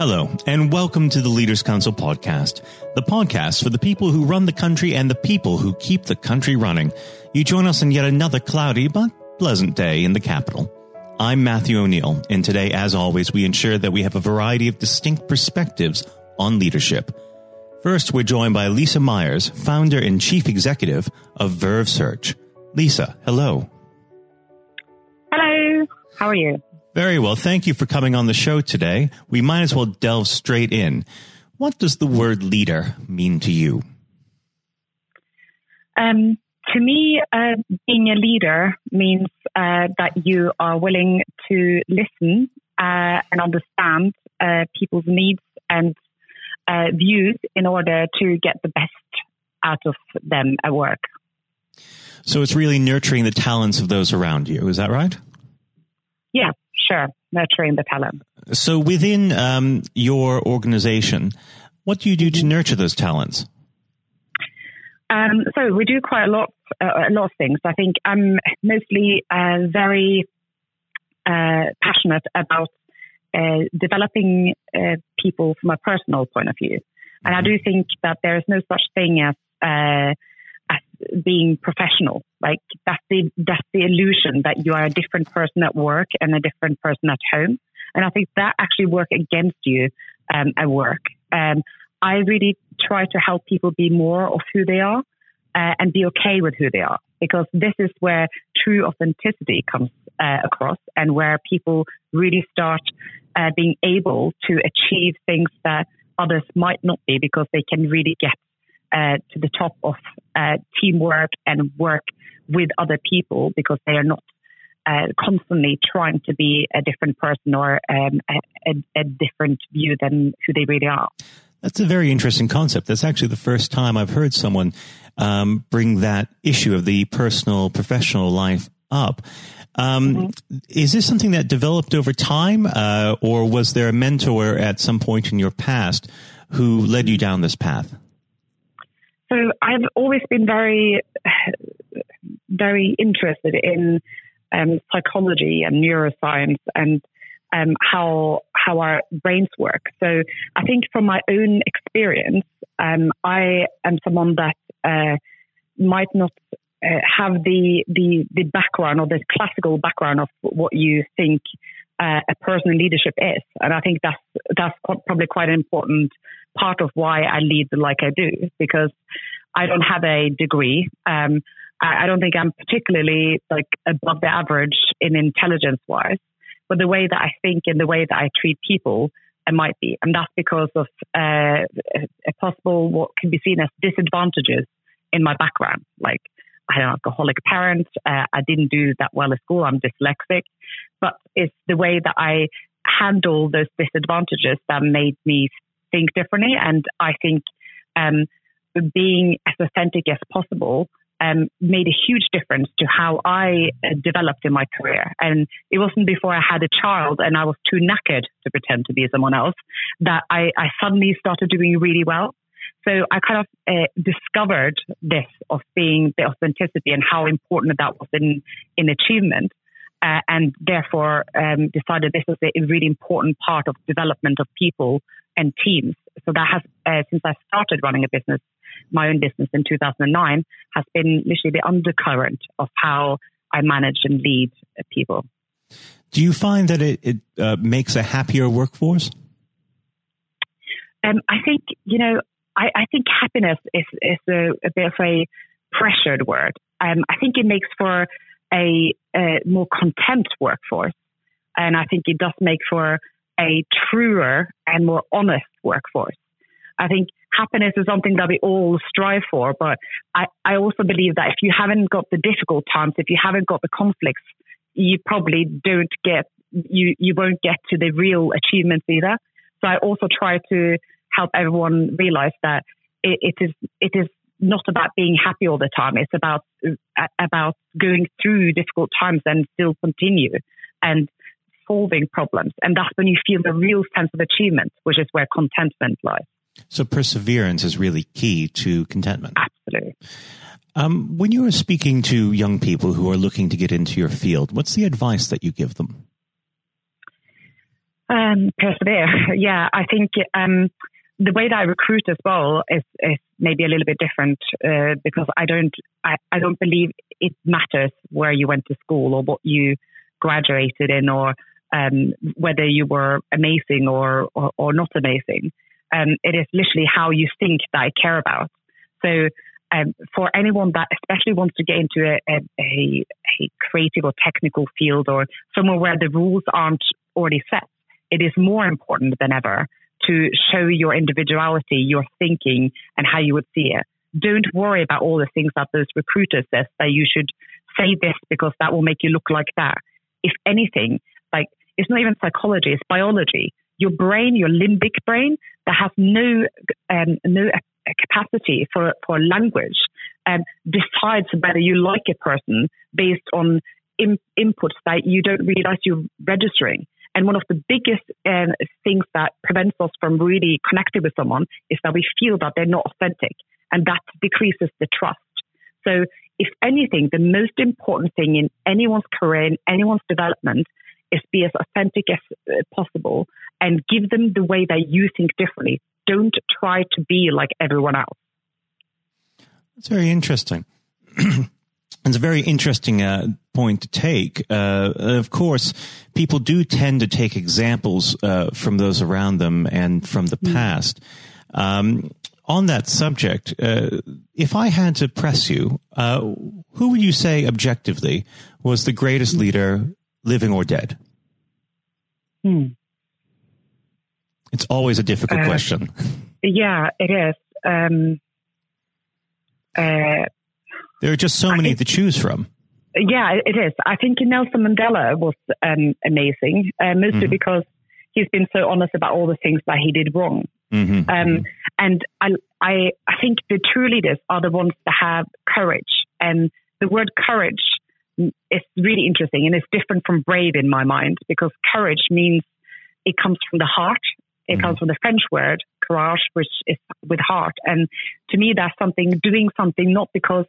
Hello, and welcome to the Leaders' Council podcast, the podcast for the people who run the country and the people who keep the country running. You join us in yet another cloudy but pleasant day in the capital. I'm Matthew O'Neill, and today, as always, we ensure that we have a variety of distinct perspectives on leadership. First, we're joined by Lisa Myers, founder and chief executive of Verve Search. Lisa, hello. Hello. How are you? Very well. Thank you for coming on the show today. We might as well delve straight in. What does the word leader mean to you? To me, being a leader means that you are willing to listen and understand people's needs and views in order to get the best out of them at work. So it's really nurturing the talents of those around you. Is that right? Yeah. Sure, nurturing the talent. So within your organization, what do you do to nurture those talents? So we do quite a lot of things. I think I'm mostly very passionate about developing people from a personal point of view. And I do think that there is no such thing as being professional. Like that's the illusion that you are a different person at work and a different person at home. And I think that actually works against you at work. I really try to help people be more of who they are and be okay with who they are, because this is where true authenticity comes across and where people really start being able to achieve things that others might not be, because they can really get to the top of teamwork and work with other people, because they are not constantly trying to be a different person or a different view than who they really are. That's a very interesting concept. That's actually the first time I've heard someone bring that issue of the personal, professional life up. Is this something that developed over time, or was there a mentor at some point in your past who led you down this path? So I've always been very, very interested in psychology and neuroscience and how our brains work. So I think from my own experience, I am someone that might not have the background or the classical background of what you think a person in leadership is. And I think that's probably quite an important part of why I lead like I do, because I don't have a degree. I don't think I'm particularly like above the average in intelligence wise, but the way that I think and the way that I treat people, I might be. And that's because of a possible what can be seen as disadvantages in my background. Like I had an alcoholic parent. I didn't do that well at school. I'm dyslexic, but it's the way that I handle those disadvantages that made me think differently. And I think being as authentic as possible made a huge difference to how I developed in my career. And it wasn't before I had a child and I was too knackered to pretend to be someone else that I suddenly started doing really well. So I kind of discovered this of being the authenticity and how important that was in achievement. And therefore decided this was a really important part of development of people and teams. So that has, since I started running a business, my own business in 2009, has been literally the undercurrent of how I manage and lead people. Do you find that it makes a happier workforce? I think, you know, I think happiness is a bit of a pressured word. I think it makes for a more content workforce. And I think it does make for a truer and more honest workforce. I think happiness is something that we all strive for, but I also believe that if you haven't got the difficult times, if you haven't got the conflicts, you probably don't get, you won't get to the real achievements either. So I also try to help everyone realize that it is not about being happy all the time. It's about going through difficult times and still continue and solving problems. And that's when you feel the real sense of achievement, which is where contentment lies. So perseverance is really key to contentment. Absolutely. When you are speaking to young people who are looking to get into your field, what's the advice that you give them? Persevere. Yeah, I think the way that I recruit as well is maybe a little bit different because I don't believe it matters where you went to school or what you graduated in or whether you were amazing or not amazing. It is literally how you think that I care about. So for anyone that especially wants to get into a creative or technical field or somewhere where the rules aren't already set, it is more important than ever to show your individuality, your thinking, and how you would see it. Don't worry about all the things that those recruiters says that you should say this because that will make you look like that. If anything, like it's not even psychology, it's biology. Your brain, your limbic brain, that has no capacity for language, decides whether you like a person based on inputs that you don't realize you're registering. And one of the biggest things that prevents us from really connecting with someone is that we feel that they're not authentic, and that decreases the trust. So if anything, the most important thing in anyone's career, in anyone's development, is be as authentic as possible and give them the way that you think differently. Don't try to be like everyone else. That's very interesting. It's a very interesting point to take. Of course, people do tend to take examples from those around them and from the past. On that subject, if I had to press you, who would you say objectively was the greatest leader, living or dead? It's always a difficult question. Yeah, it is. There are just so many to choose from. Yeah, it is. I think Nelson Mandela was amazing, mostly because he's been so honest about all the things that he did wrong. And I think the true leaders are the ones that have courage. And the word courage is really interesting, and it's different from brave in my mind, because courage means it comes from the heart. It comes from the French word, courage, which is with heart. And to me, that's something, doing something not because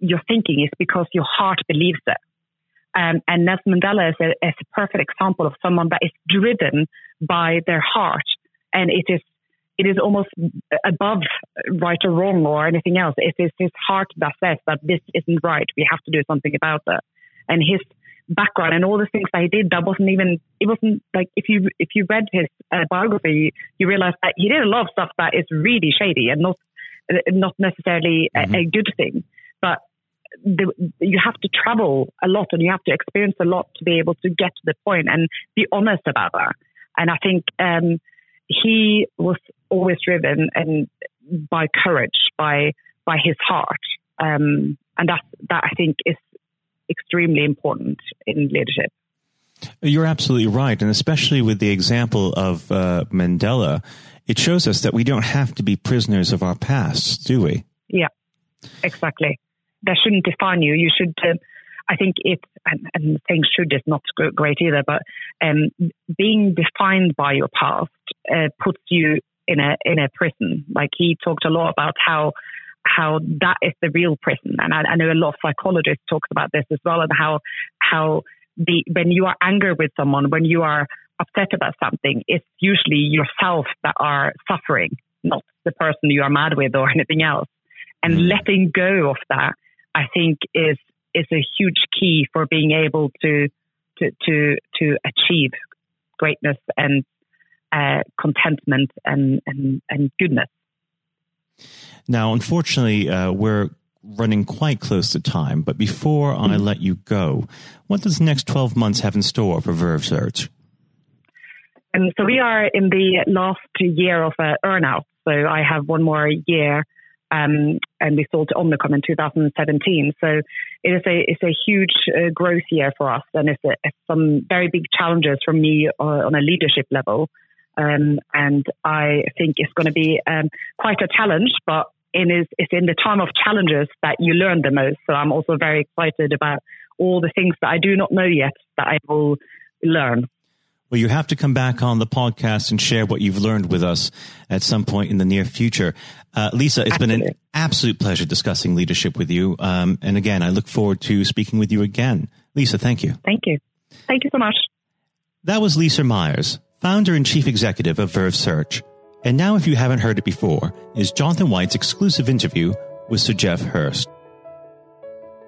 you're thinking, it's because your heart believes it. And Nelson Mandela is a perfect example of someone that is driven by their heart. And it is almost above right or wrong or anything else. It is his heart that says that this isn't right. We have to do something about that. And his background and all the things that he did, it wasn't like, if you read his biography, you realize that he did a lot of stuff that is really shady and not necessarily a good thing. But you have to travel a lot and you have to experience a lot to be able to get to the point and be honest about that. And I think he was always driven and by courage, by his heart. And that I think is extremely important in leadership. You're absolutely right. And especially with the example of Mandela, it shows us that we don't have to be prisoners of our past, do we? Yeah, exactly. That shouldn't define you. You should, I think it's, and saying should is not great either, but being defined by your past puts you in a prison. Like he talked a lot about how that is the real prison. And I know a lot of psychologists talk about this as well, and how when you are angry with someone, when you are upset about something, it's usually yourself that are suffering, not the person you are mad with or anything else. And letting go of that, I think, is a huge key for being able to achieve greatness and contentment and goodness. Now, unfortunately, we're running quite close to time, but before I let you go, what does the next 12 months have in store for Verve Search? And so we are in the last year of earnout. So I have one more year. And we sold to Omnicom in 2017. So it's a huge growth year for us. And it's some very big challenges from me on a leadership level. And I think it's going to be quite a challenge, but it's in the time of challenges that you learn the most. So I'm also very excited about all the things that I do not know yet that I will learn. Well, you have to come back on the podcast and share what you've learned with us at some point in the near future. Lisa, it's been an absolute pleasure discussing leadership with you. And again, I look forward to speaking with you again. Lisa, thank you. Thank you. Thank you so much. That was Lisa Myers, founder and chief executive of Verve Search. And now, if you haven't heard it before, is Jonathan White's exclusive interview with Sir Geoff Hurst.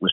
was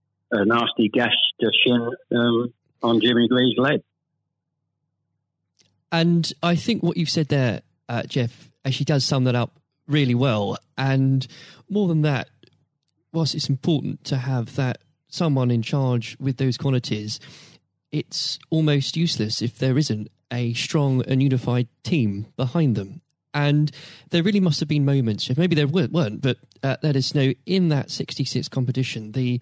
nasty gash to shin on Jimmy Greaves' leg. And I think what you've said there, Geoff, actually does sum that up really well. And more than that, whilst it's important to have that someone in charge with those qualities, it's almost useless if there isn't a strong and unified team behind them. And there really must have been moments, Geoff, maybe there weren't, but let us know, in that 66 competition, the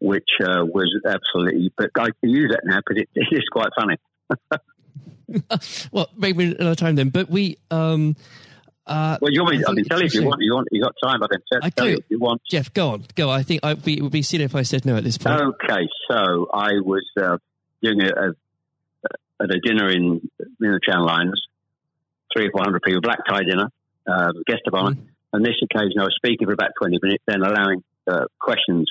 which was absolutely... But I use that now because it is quite funny. Well, maybe another time then. But we... well, you want me, I can tell you if you want. You got time? I can tell you if you want. Geoff, go on, go. I think it would be silly if I said no at this point. Okay, so I was doing a dinner in the Channel Islands, 300 or 400 people, black tie dinner, guest of honour. On this occasion, I was speaking for about 20 minutes, then allowing questions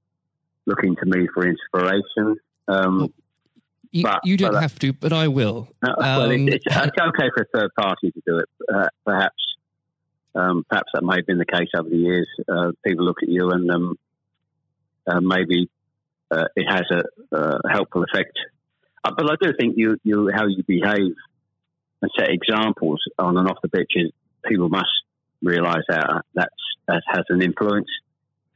looking to me for inspiration. You don't have to, but I will. It's okay for a third party to do it. Perhaps that may have been the case over the years. People look at you, and maybe it has a helpful effect. But I do think how you behave and set examples on and off the pitch, people must realise that has an influence.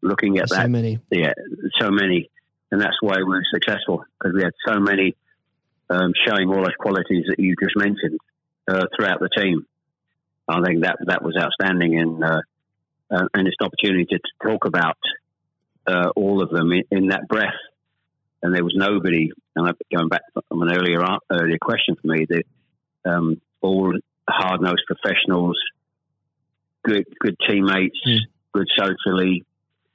looking at that, so many, and that's why we were successful, because we had so many showing all those qualities that you just mentioned throughout the team. I think that was outstanding, and it's an opportunity to talk about all of them in that breath. And there was nobody, and going back from an earlier question for me, that all hard-nosed professionals, good teammates, good socially,